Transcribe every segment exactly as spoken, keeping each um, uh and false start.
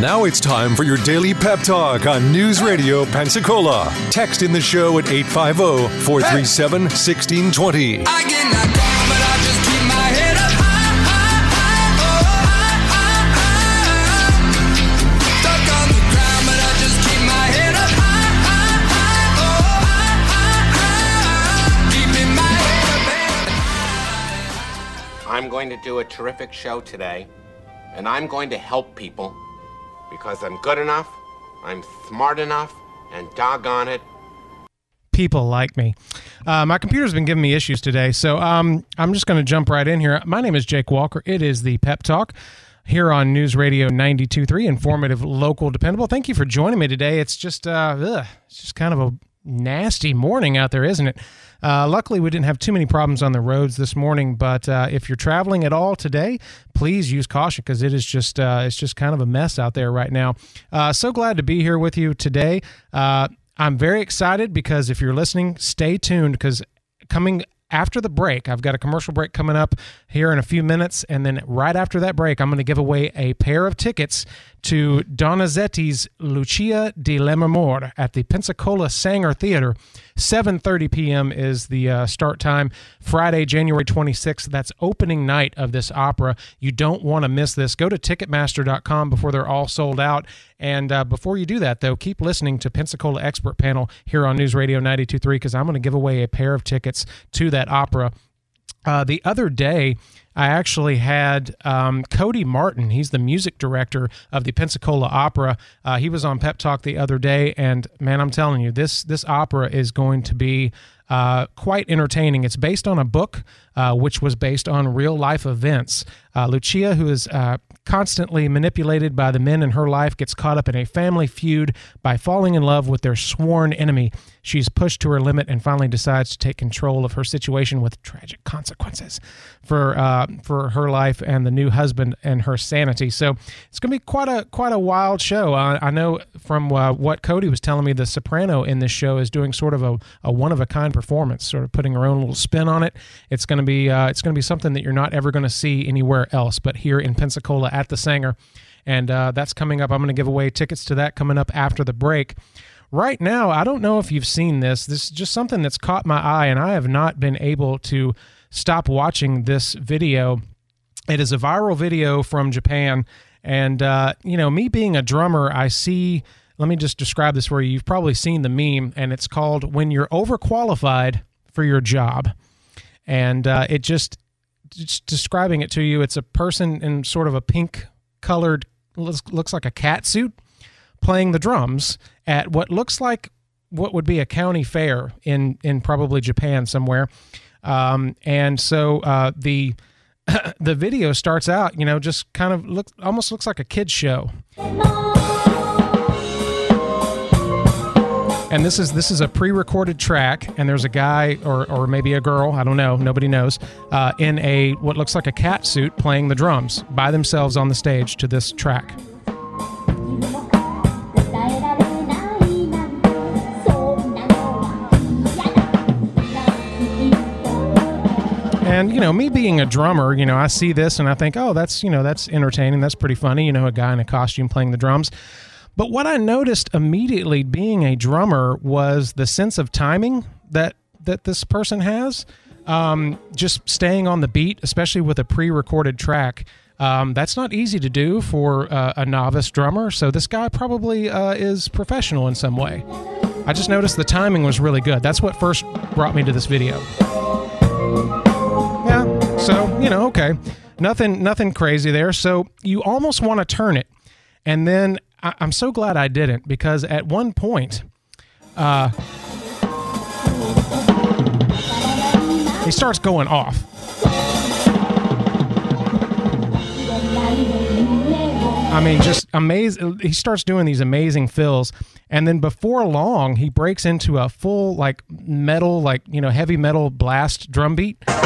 Now it's time for your daily pep talk on News Radio Pensacola. Text in the show at eight five zero, four three seven, one six two zero. I get knocked down, but I just keep my head up high, oh, stuck on the ground, but I just keep my head up high, oh, keeping my head up. I'm going to do a terrific show today, and I'm going to help people because I'm good enough, I'm smart enough, and doggone it, people like me. Uh, my computer's been giving me issues today, so um, I'm just going to jump right in here. My name is Jake Walker. It is the Pep Talk here on News Radio ninety-two point three, informative, local, dependable. Thank you for joining me today. It's just, uh, ugh, it's just kind of a nasty morning out there, isn't it? Uh, luckily, we didn't have too many problems on the roads this morning, but uh, if you're traveling at all today, please use caution because it is just uh, it's just kind of a mess out there right now. Uh, so glad to be here with you today. Uh, I'm very excited because if you're listening, stay tuned because coming after the break, I've got a commercial break coming up here in a few minutes, and then right after that break, I'm going to give away a pair of tickets to Donizetti's Lucia di Lammermoor at the Pensacola Saenger Theater. seven thirty p.m. is the uh, start time, Friday, January twenty-sixth. That's opening night of this opera. You don't want to miss this. Go to Ticketmaster dot com before they're all sold out. And uh, before you do that, though, keep listening to Pensacola Expert Panel here on News Radio ninety-two point three because I'm going to give away a pair of tickets to that opera. Uh, the other day, I actually had um, Cody Martin. He's the music director of the Pensacola Opera. Uh, he was on Pep Talk the other day, and man, I'm telling you, this this opera is going to be uh, quite entertaining. It's based on a book, uh, which was based on real-life events. Uh, Lucia, who is uh, constantly manipulated by the men in her life, gets caught up in a family feud by falling in love with their sworn enemy. She's pushed to her limit and finally decides to take control of her situation with tragic consequences for uh, for her life and the new husband and her sanity. So it's going to be quite a quite a wild show. Uh, I know from uh, what Cody was telling me, the soprano in this show is doing sort of a, a one-of-a-kind performance, sort of putting her own little spin on it. It's going to be uh, it's going to be something that you're not ever going to see anywhere else but here in Pensacola at the Saenger. And uh, that's coming up. I'm going to give away tickets to that coming up after the break. Right now, I don't know if you've seen this. This is just something that's caught my eye, and I have not been able to stop watching this video. It is a viral video from Japan, and uh, you know, me being a drummer, I see, let me just describe this for you. You've probably seen the meme, and it's called When You're Overqualified for Your Job. And uh, it just, just describing it to you, it's a person in sort of a pink-colored, looks, looks like a cat suit, playing the drums at what looks like what would be a county fair in, in probably Japan somewhere. Um, and so uh, the the video starts out, you know, just kind of look, almost looks like a kid's show. And this is this is a pre-recorded track, and there's a guy or or maybe a girl, I don't know, nobody knows, uh, in a what looks like a cat suit playing the drums by themselves on the stage to this track. And, you know, me being a drummer, you know, I see this and I think, oh, that's, you know, that's entertaining. That's pretty funny. You know, a guy in a costume playing the drums. But what I noticed immediately being a drummer was the sense of timing that that this person has. Um, just staying on the beat, especially with a pre-recorded track. Um, that's not easy to do for uh, a novice drummer. So this guy probably uh, is professional in some way. I just noticed the timing was really good. That's what first brought me to this video. So, you know, okay, nothing nothing crazy there. So you almost want to turn it. And then I, I'm so glad I didn't because at one point, uh, he starts going off. I mean, just amazing. He starts doing these amazing fills. And then before long, he breaks into a full, like, metal, like, you know, heavy metal blast drum beat. Rock.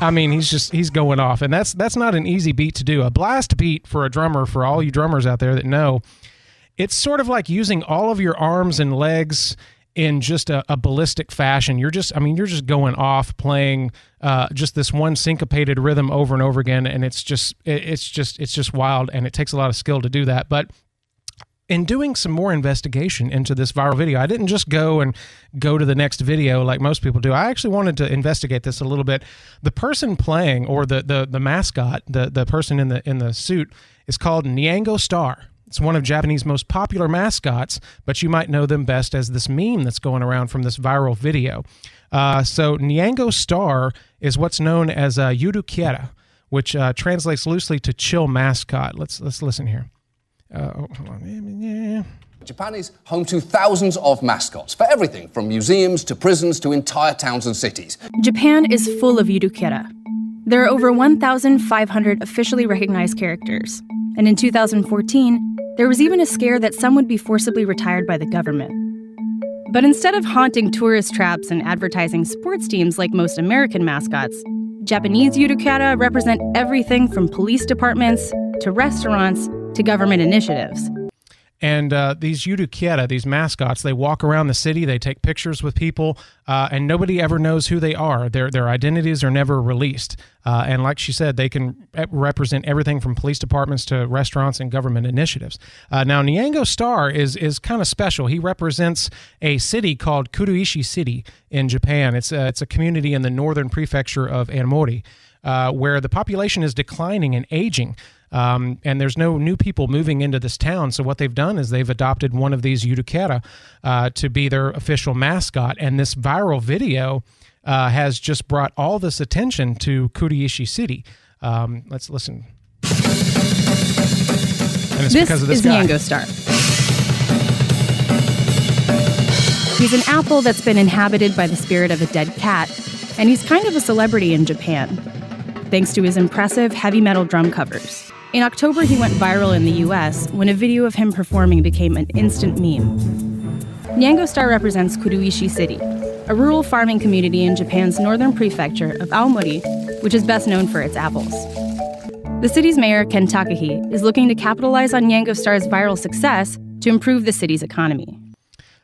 I mean, he's just, he's going off. And that's that's not an easy beat to do. A blast beat for a drummer, for all you drummers out there that know, it's sort of like using all of your arms and legs in just a, a ballistic fashion. You're just, I mean, you're just going off playing uh, just this one syncopated rhythm over and over again. And it's just, it's just, it's just wild. And it takes a lot of skill to do that. But in doing some more investigation into this viral video, I didn't just go and go to the next video like most people do. I actually wanted to investigate this a little bit. The person playing, or the the, the mascot, the, the person in the in the suit, is called Nyango Star. It's one of Japan's most popular mascots, but you might know them best as this meme that's going around from this viral video. Uh, so Nyango Star is what's known as uh, yuru-kyara, which uh, translates loosely to chill mascot. Let's let's listen here. Uh, oh, hold on. Yeah. Japan is home to thousands of mascots for everything from museums to prisons to entire towns and cities. Japan is full of yuru-kyara. There are over one thousand five hundred officially recognized characters. And in two thousand fourteen, there was even a scare that some would be forcibly retired by the government. But instead of haunting tourist traps and advertising sports teams like most American mascots, Japanese yuru-kyara represent everything from police departments to restaurants to government initiatives. And uh, these yuru-kyara, these mascots, they walk around the city, they take pictures with people, uh, and nobody ever knows who they are. Their their identities are never released. Uh, and like she said, they can represent everything from police departments to restaurants and government initiatives. Uh, now, Nyango Star is is kind of special. He represents a city called Kuroishi City in Japan. It's a, it's a community in the northern prefecture of Aomori, uh, where the population is declining and aging. Um, and there's no new people moving into this town. So what they've done is they've adopted one of these yuru-kyara uh, to be their official mascot. And this viral video uh, has just brought all this attention to Kuroishi City. Um, let's listen. And it's this because of this is Nyango Star. He's an apple that's been inhabited by the spirit of a dead cat, and he's kind of a celebrity in Japan, thanks to his impressive heavy metal drum covers. In October, he went viral in the U S when a video of him performing became an instant meme. Nyango Star represents Kuroishi City, a rural farming community in Japan's northern prefecture of Aomori, which is best known for its apples. The city's mayor, Ken Takahi, is looking to capitalize on Nyango Star's viral success to improve the city's economy.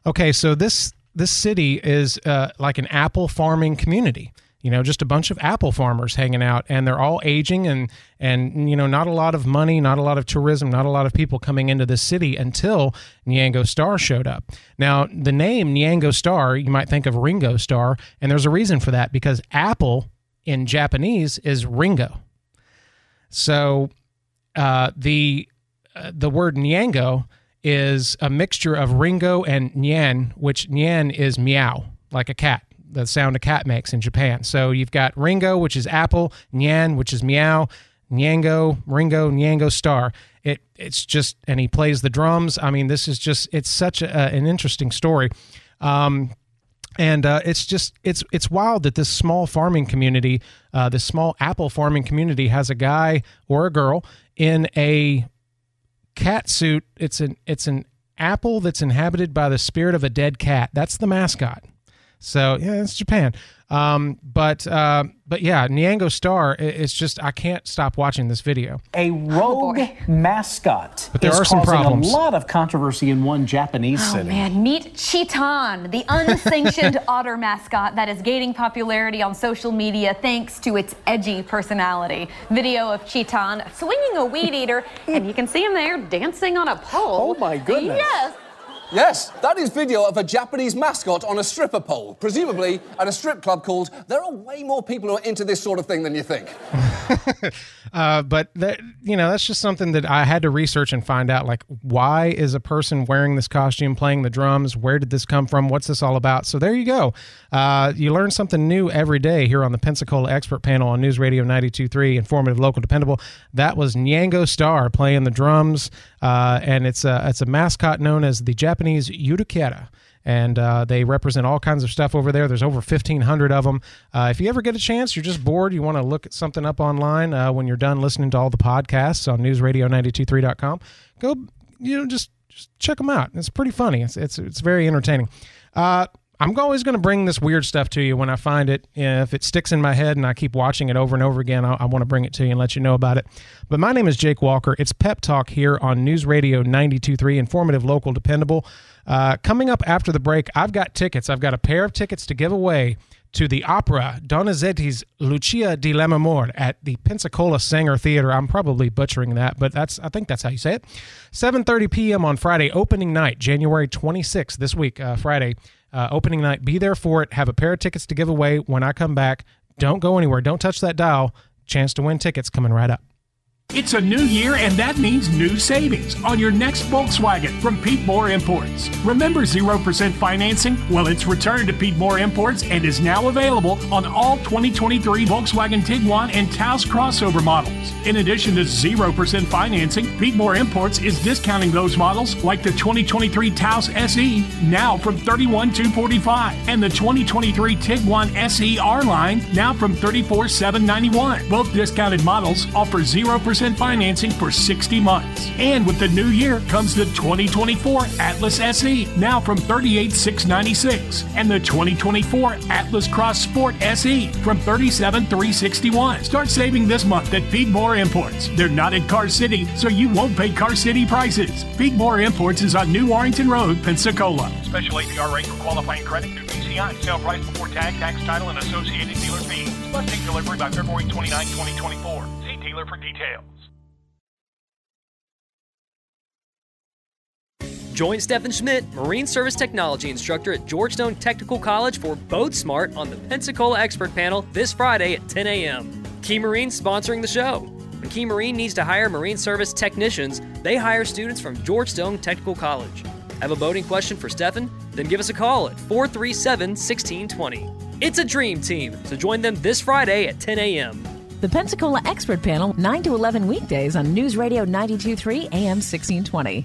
Okay, so this, this city is uh, like an apple farming community. You know, just a bunch of apple farmers hanging out, and they're all aging, and, and you know, not a lot of money, not a lot of tourism, not a lot of people coming into the city until Nyango Star showed up. Now, the name Nyango Star, you might think of Ringo Starr, and there's a reason for that, because apple in Japanese is Ringo. So uh, the uh, the word Nyango is a mixture of Ringo and Nyan, which Nyan is meow, like a cat. The sound a cat makes in Japan. So you've got Ringo, which is apple, Nyan, which is meow, Nyango, Ringo, Nyango Star. It It's just, and he plays the drums. I mean, this is just, it's such a, an interesting story. Um, and uh, it's just, it's it's wild that this small farming community, uh, this small apple farming community has a guy or a girl in a cat suit. It's an It's an apple that's inhabited by the spirit of a dead cat. That's the mascot. So, yeah, it's Japan. Um, but, uh, but yeah, Nyango Star, it's just, I can't stop watching this video. A rogue oh mascot but there is are some causing problems. A lot of controversy in one Japanese oh, city. Oh, man, meet Chitan, the unsanctioned otter mascot that is gaining popularity on social media thanks to its edgy personality. Video of Chitan swinging a weed eater, and you can see him there dancing on a pole. Oh, my goodness. Yes. Yes, that is video of a Japanese mascot on a stripper pole, presumably at a strip club called There Are Way More People Who Are Into This Sort of Thing Than You Think. uh, but, that, you know, that's just something that I had to research and find out, like, why is a person wearing this costume, playing the drums? Where did this come from? What's this all about? So there you go. Uh, you learn something new every day here on the Pensacola Expert Panel on News Radio ninety-two point three, informative, local, dependable. That was Nyango Star playing the drums, uh, and it's a, it's a mascot known as the Japanese yuru-kyara, and uh, they represent all kinds of stuff over there. There's over fifteen hundred of them. Uh, if you ever get a chance, you're just bored, you want to look at something up online uh, when you're done listening to all the podcasts on news radio nine two three dot com, go, you know, just, just check them out. It's pretty funny. It's it's, it's very entertaining. Uh, I'm always going to bring this weird stuff to you when I find it. If it sticks in my head and I keep watching it over and over again, I, I want to bring it to you and let you know about it. But my name is Jake Walker. It's Pep Talk here on News Radio ninety-two point three, informative, local, dependable. Uh, coming up after the break, I've got tickets. I've got a pair of tickets to give away to the opera Donizetti's Lucia di Lammermoor at the Pensacola Saenger Theater. I'm probably butchering that, but that's I think that's how you say it. seven thirty p.m. on Friday, opening night, January twenty-sixth, this week, uh, Friday, uh, opening night. Be there for it. Have a pair of tickets to give away when I come back. Don't go anywhere. Don't touch that dial. Chance to win tickets coming right up. It's a new year, and that means new savings on your next Volkswagen from Pete Moore Imports. Remember zero percent financing? Well, it's returned to Pete Moore Imports and is now available on all twenty twenty-three Volkswagen Tiguan and Taos crossover models. In addition to zero percent financing, Pete Moore Imports is discounting those models like the twenty twenty-three Taos S E, now from thirty-one thousand two hundred forty-five dollars, and the twenty twenty-three Tiguan S E R line, now from thirty-four thousand seven hundred ninety-one dollars. Both discounted models offer zero percent financing for sixty months. And with the new year comes the twenty twenty-four Atlas S E, now from thirty-eight thousand six hundred ninety-six dollars, and the twenty twenty-four Atlas Cross Sport S E from thirty-seven thousand three hundred sixty-one dollars. Start saving this month at Pete Moore Imports. They're not in Car City, so you won't pay Car City prices. Pete Moore Imports is on New Arlington Road, Pensacola. Special A P R rate for qualifying credit through P C I. Sale price before tag, tax, title, and associated dealer fees. Must take delivery by February twenty-ninth, twenty twenty-four. See dealer for details. Join Stephen Schmidt, Marine Service Technology Instructor at Georgetown Technical College, for Boat Smart on the Pensacola Expert Panel this Friday at ten a.m. Key Marine sponsoring the show. When Key Marine needs to hire Marine Service technicians, they hire students from Georgetown Technical College. Have a boating question for Stephen? Then give us a call at four three seven, one six two zero. It's a dream team, so join them this Friday at ten a.m. The Pensacola Expert Panel, nine to eleven weekdays on News Radio ninety-two point three A M sixteen twenty.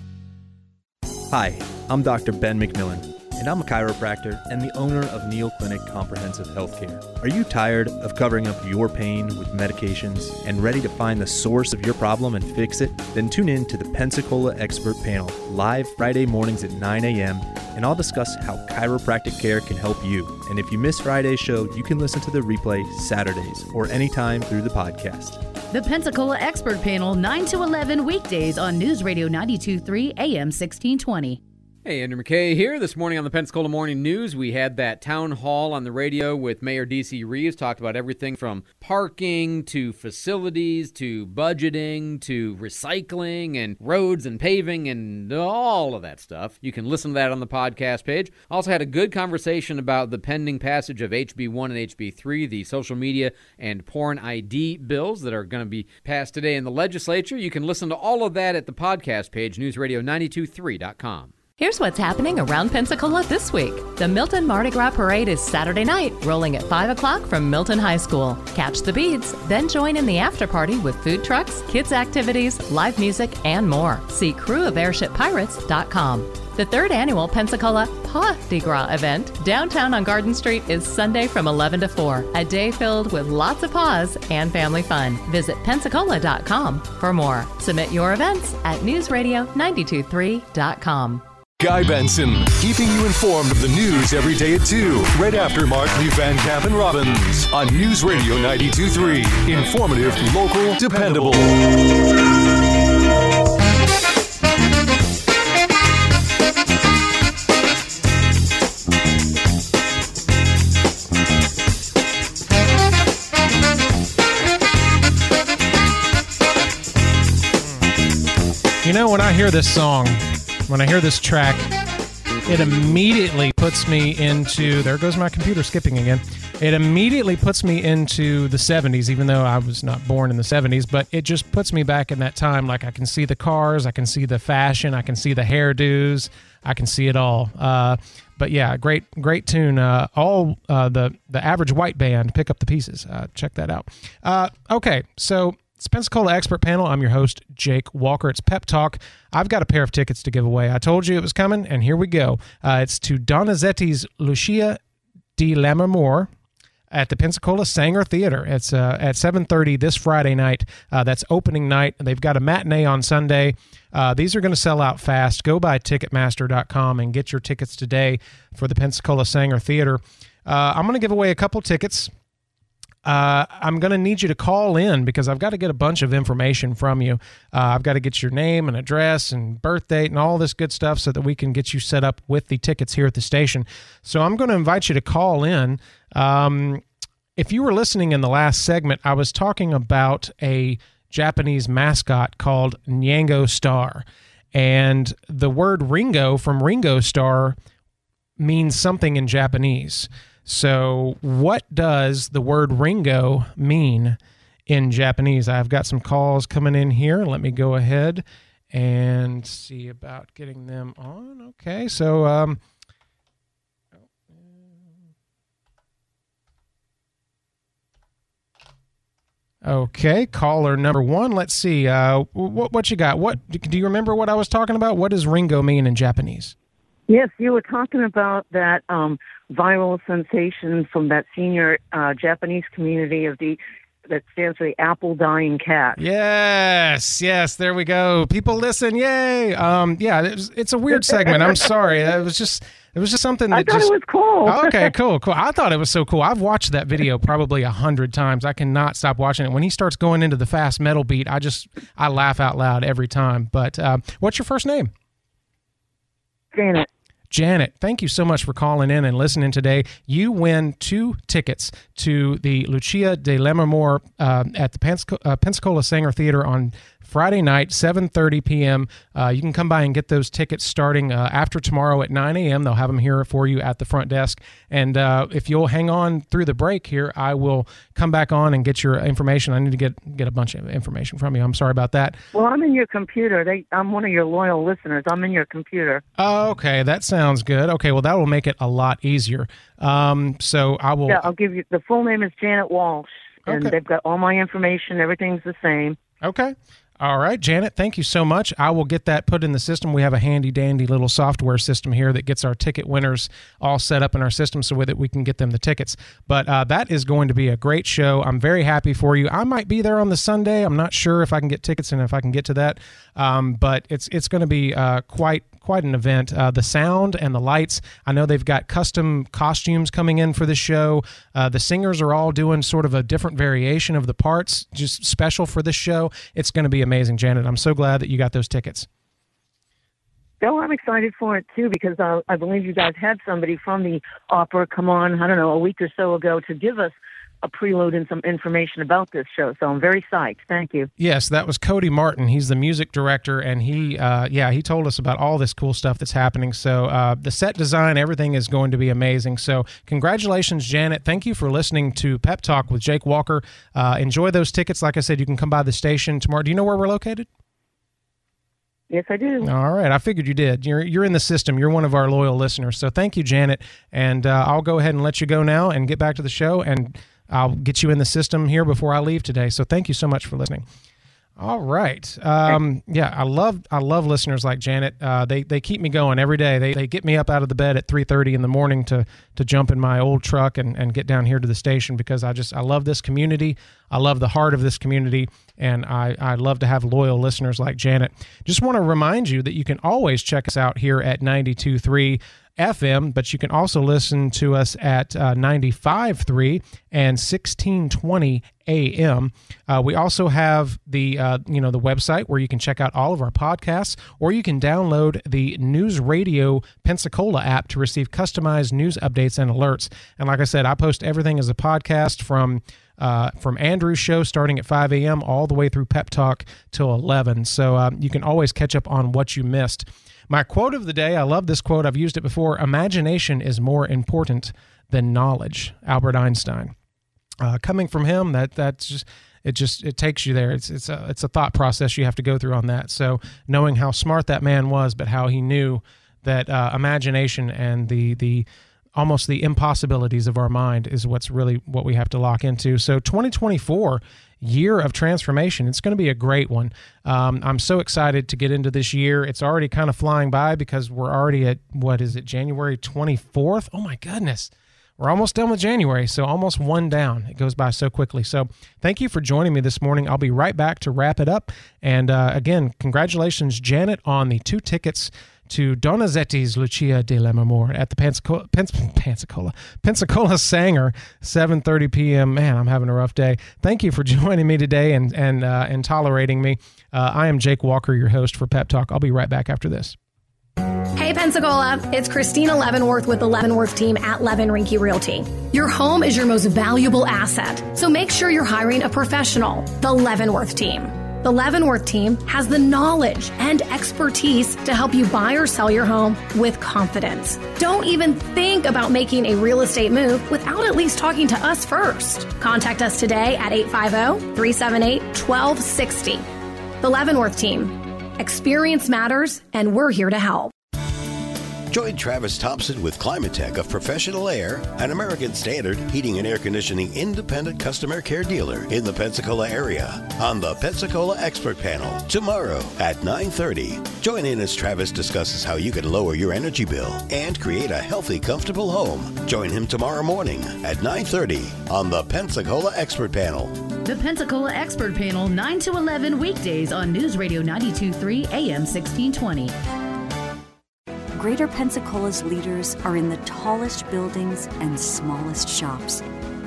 Hi, I'm Doctor Ben McMillan, and I'm a chiropractor and the owner of Neal Clinic Comprehensive Healthcare. Are you tired of covering up your pain with medications and ready to find the source of your problem and fix it? Then tune in to the Pensacola Expert Panel, live Friday mornings at nine a.m., and I'll discuss how chiropractic care can help you. And if you miss Friday's show, you can listen to the replay Saturdays or anytime through the podcast. The Pensacola Expert Panel, nine to eleven weekdays on News Radio ninety-two point three A M sixteen twenty. Hey, Andrew McKay here. This morning on the Pensacola Morning News, we had that town hall on the radio with Mayor D C. Reeves. Talked about everything from parking to facilities to budgeting to recycling and roads and paving and all of that stuff. You can listen to that on the podcast page. Also had a good conversation about the pending passage of H B one and H B three, the social media and porn I D bills that are going to be passed today in the legislature. You can listen to all of that at the podcast page, news radio nine two three dot com. Here's what's happening around Pensacola this week. The Milton Mardi Gras Parade is Saturday night, rolling at five o'clock from Milton High School. Catch the beads, then join in the after party with food trucks, kids' activities, live music, and more. See crew of airship pirates dot com. The third annual Pensacola Pas de Gras event, downtown on Garden Street, is Sunday from eleven to four, a day filled with lots of pas and family fun. Visit pensacola dot com for more. Submit your events at news radio nine two three dot com. Guy Benson, keeping you informed of the news every day at two, right after Mark Lee Van Camp and Robbins on News Radio ninety-two point three, informative, local, dependable. You know, when I hear this song, when I hear this track, it immediately puts me into, there goes my computer skipping again. It immediately puts me into the seventies, even though I was not born in the seventies, but it just puts me back in that time. Like, I can see the cars, I can see the fashion, I can see the hairdos, I can see it all. Uh, but yeah, great, great tune. Uh, all uh, the, the Average White Band, Pick Up the Pieces. Uh, check that out. Uh, okay, so... It's Pensacola Expert Panel. I'm your host, Jake Walker. It's Pep Talk. I've got a pair of tickets to give away. I told you it was coming, and here we go. Uh, it's to Donizetti's Lucia di Lammermoor at the Pensacola Saenger Theater. It's uh, at seven thirty this Friday night. Uh, that's opening night. They've got a matinee on Sunday. Uh, these are going to sell out fast. Go by Ticketmaster dot com and get your tickets today for the Pensacola Saenger Theater. Uh, I'm going to give away a couple tickets. Uh, I'm going to need you to call in because I've got to get a bunch of information from you. Uh, I've got to get your name and address and birth date and all this good stuff so that we can get you set up with the tickets here at the station. So I'm going to invite you to call in. Um, if you were listening in the last segment, I was talking about a Japanese mascot called Nyango Star. And the word Ringo from Ringo Star means something in Japanese. So what does the word Ringo mean in Japanese? I've got some calls coming in here. Let me go ahead and see about getting them on. Okay, so um, okay, caller number one. Let's see. Uh, what what you got? What do you remember? What I was talking about? What does Ringo mean in Japanese? Yes, you were talking about that um, viral sensation from that senior uh, Japanese community of the that stands for the apple dying cat. Yes, yes, there we go. People listen, yay! Um, yeah, it was, it's a weird segment. I'm sorry, it was just it was just something that I thought just, it was cool. Okay, cool, cool. I thought it was so cool. I've watched that video probably a hundred times. I cannot stop watching it. When he starts going into the fast metal beat, I just I laugh out loud every time. But uh, what's your first name? Janet. Janet, thank you so much for calling in and listening today. You win two tickets to the Lucia di Lammermoor uh, at the Pensac- uh, Pensacola Saenger Theater on Friday night, seven thirty p.m. Uh, you can come by and get those tickets starting uh, after tomorrow at nine a.m. They'll have them here for you at the front desk. And uh, if you'll hang on through the break here, I will come back on and get your information. I need to get get a bunch of information from you. I'm sorry about that. Well, I'm in your computer. They, I'm one of your loyal listeners. I'm in your computer. Oh, okay. That sounds good. Okay. Well, that will make it a lot easier. Um, so I will... Yeah, I'll give you... The full name is Janet Walsh, and okay. They've got all my information. Everything's the same. Okay. All right, Janet, thank you so much. I will get that put in the system. We have a handy-dandy little software system here that gets our ticket winners all set up in our system so that we can get them the tickets. But uh, that is going to be a great show. I'm very happy for you. I might be there on the Sunday. I'm not sure if I can get tickets and if I can get to that. Um, but it's it's going to be uh, quite quite an event. Uh, the sound and the lights, I know they've got custom costumes coming in for the show. Uh, the singers are all doing sort of a different variation of the parts, just special for this show. It's going to be amazing, Janet. I'm so glad that you got those tickets. No, I'm excited for it, too, because I, I believe you guys had somebody from the opera come on, I don't know, a week or so ago to give us a preload and some information about this show. So I'm very psyched. Thank you. Yes, that was Cody Martin. He's the music director, and he, uh, yeah, he told us about all this cool stuff that's happening. So uh, the set design, everything is going to be amazing. So congratulations, Janet. Thank you for listening to Pep Talk with Jake Walker. Uh, enjoy those tickets. Like I said, you can come by the station tomorrow. Do you know where we're located? Yes, I do. All right. I figured you did. You're you're in the system. You're one of our loyal listeners. So thank you, Janet. And uh, I'll go ahead and let you go now and get back to the show, and I'll get you in the system here before I leave today. So thank you so much for listening. All right. Um, yeah, I love I love listeners like Janet. Uh, they they keep me going every day. They they get me up out of the bed at three thirty in the morning to to jump in my old truck and, and get down here to the station because I just I love this community. I love the heart of this community, and I, I love to have loyal listeners like Janet. Just want to remind you that you can always check us out here at ninety-two point three F M, but you can also listen to us at uh, ninety-five point three and sixteen twenty A M. Uh, we also have the uh, you know the website where you can check out all of our podcasts, or you can download the News Radio Pensacola app to receive customized news updates and alerts. And like I said, I post everything as a podcast from uh, from Andrew's show starting at five a.m. all the way through Pep Talk till eleven. So uh, you can always catch up on what you missed. My quote of the day, I love this quote. I've used it before. Imagination is more important than knowledge. Albert Einstein. Uh, coming from him, that that's just it. Just it takes you there. It's it's a it's a thought process you have to go through on that. So knowing how smart that man was, but how he knew that uh, imagination and the the almost the impossibilities of our mind is what's really what we have to lock into. So twenty twenty-four. Year of transformation. It's going to be a great one. Um, I'm so excited to get into this year. It's already kind of flying by because we're already at, what is it, January twenty-fourth? Oh my goodness. We're almost done with January, so almost one down. It goes by so quickly. So thank you for joining me this morning. I'll be right back to wrap it up. And uh, again, congratulations, Janet, on the two tickets to Donizetti's Lucia di Lammermoor at the Pensacola, Pens- Pensacola, Pensacola Saenger, seven thirty p.m. Man, I'm having a rough day. Thank you for joining me today and and uh, and tolerating me. Uh, I am Jake Walker, your host for Pep Talk. I'll be right back after this. Hey, Pensacola. It's Christina Leavenworth with the Leavenworth team at Leaven Rinky Realty. Your home is your most valuable asset, so make sure you're hiring a professional, the Leavenworth team. The Leavenworth team has the knowledge and expertise to help you buy or sell your home with confidence. Don't even think about making a real estate move without at least talking to us first. Contact us today at eight five zero, three seven eight, one two six zero. The Leavenworth team. Experience matters, and we're here to help. Join Travis Thompson with Climatech of Professional Air, an American Standard heating and air conditioning independent customer care dealer in the Pensacola area on the Pensacola Expert Panel tomorrow at nine thirty. Join in as Travis discusses how you can lower your energy bill and create a healthy, comfortable home. Join him tomorrow morning at nine thirty on the Pensacola Expert Panel. The Pensacola Expert Panel, nine to eleven weekdays on News Radio ninety-two point three A M sixteen twenty. Greater Pensacola's leaders are in the tallest buildings and smallest shops,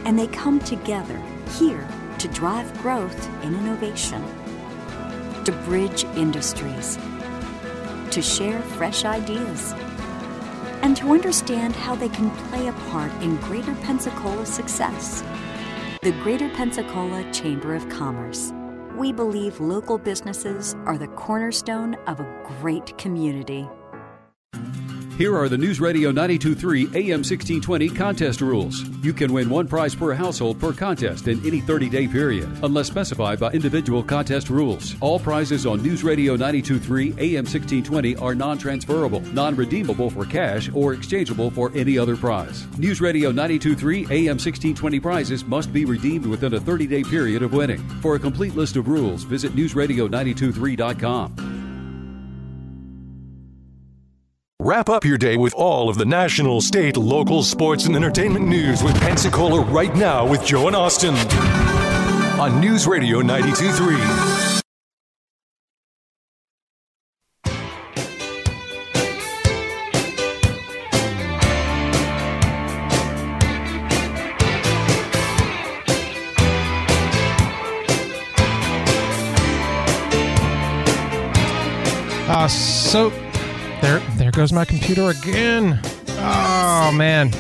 and they come together here to drive growth and innovation, to bridge industries, to share fresh ideas, and to understand how they can play a part in Greater Pensacola's success. The Greater Pensacola Chamber of Commerce. We believe local businesses are the cornerstone of a great community. Here are the News Radio ninety-two point three A M sixteen twenty contest rules. You can win one prize per household per contest in any thirty-day period, unless specified by individual contest rules. All prizes on News Radio ninety-two point three A M sixteen twenty are non-transferable, non-redeemable for cash, or exchangeable for any other prize. News Radio ninety-two point three A M sixteen twenty prizes must be redeemed within a thirty-day period of winning. For a complete list of rules, visit news radio nine two three dot com. Wrap up your day with all of the national, state, local, sports, and entertainment news with Pensacola Right Now with Joe and Austin on News Radio ninety-two point three. Uh, so... There there goes my computer again. Oh, man.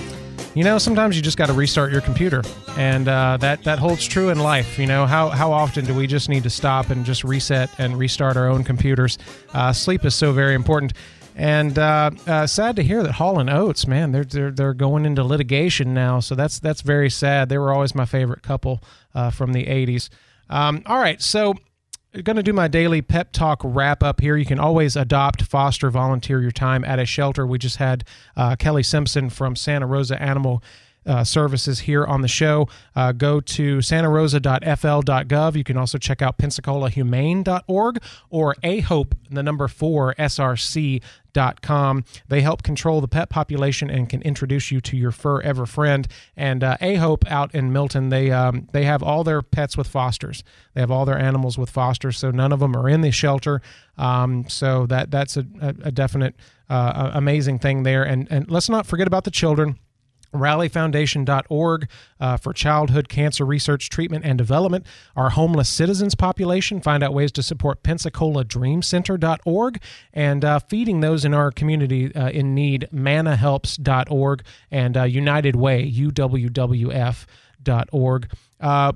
You know, sometimes you just got to restart your computer, and uh, that, that holds true in life. You know, how, how often do we just need to stop and just reset and restart our own computers? Uh, sleep is so very important. And uh, uh, sad to hear that Hall and Oates, man, they're, they're they're going into litigation now, so that's, that's very sad. They were always my favorite couple uh, from the eighties. Um, all right, so... I'm going to do my daily pep talk wrap up here. You can always adopt, foster, volunteer your time at a shelter. We just had uh, Kelly Simpson from Santa Rosa Animal uh, Services here on the show. Uh, go to santa rosa dot f l dot gov. You can also check out pensacola humane dot org or ahope, the number four, S R C. Dot com. They help control the pet population and can introduce you to your forever friend. And uh, Ahope out in Milton, they um, they have all their pets with fosters. They have all their animals with fosters, so none of them are in the shelter. Um, so that that's a, a definite uh, amazing thing there. And and let's not forget about the children. rally foundation dot org uh, for childhood cancer research, treatment, and development. Our homeless citizens population, find out ways to support pensacola dream center dot org, and uh, feeding those in our community uh, in need, mana helps dot org, and uh, United Way, U W W F dot org. Uh,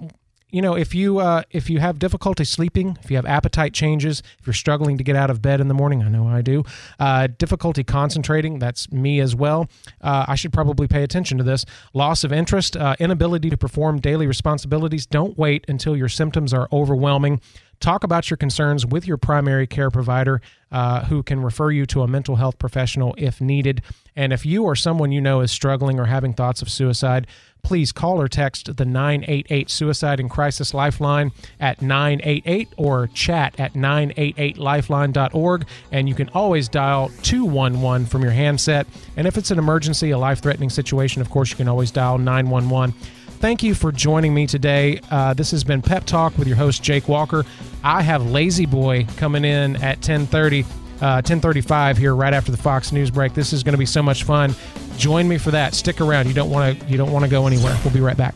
You know, if you uh, if you have difficulty sleeping, if you have appetite changes, if you're struggling to get out of bed in the morning, I know I do, uh, difficulty concentrating, that's me as well. Uh, I should probably pay attention to this. Loss of interest, uh, inability to perform daily responsibilities. Don't wait until your symptoms are overwhelming. Talk about your concerns with your primary care provider, uh, who can refer you to a mental health professional if needed. And if you or someone you know is struggling or having thoughts of suicide, please call or text the nine eight eight Suicide and Crisis Lifeline at nine eight eight or chat at nine eight eight lifeline dot org. And you can always dial two one one from your handset. And if it's an emergency, a life-threatening situation, of course, you can always dial nine one one. Thank you for joining me today. Uh, this has been Pep Talk with your host, Jake Walker. I have Lazy Boy coming in at ten thirty. Uh, ten thirty-five here right after the Fox News break. This is going to be so much fun. Join me for that. Stick around. You don't want to you don't want to go anywhere. We'll be right back.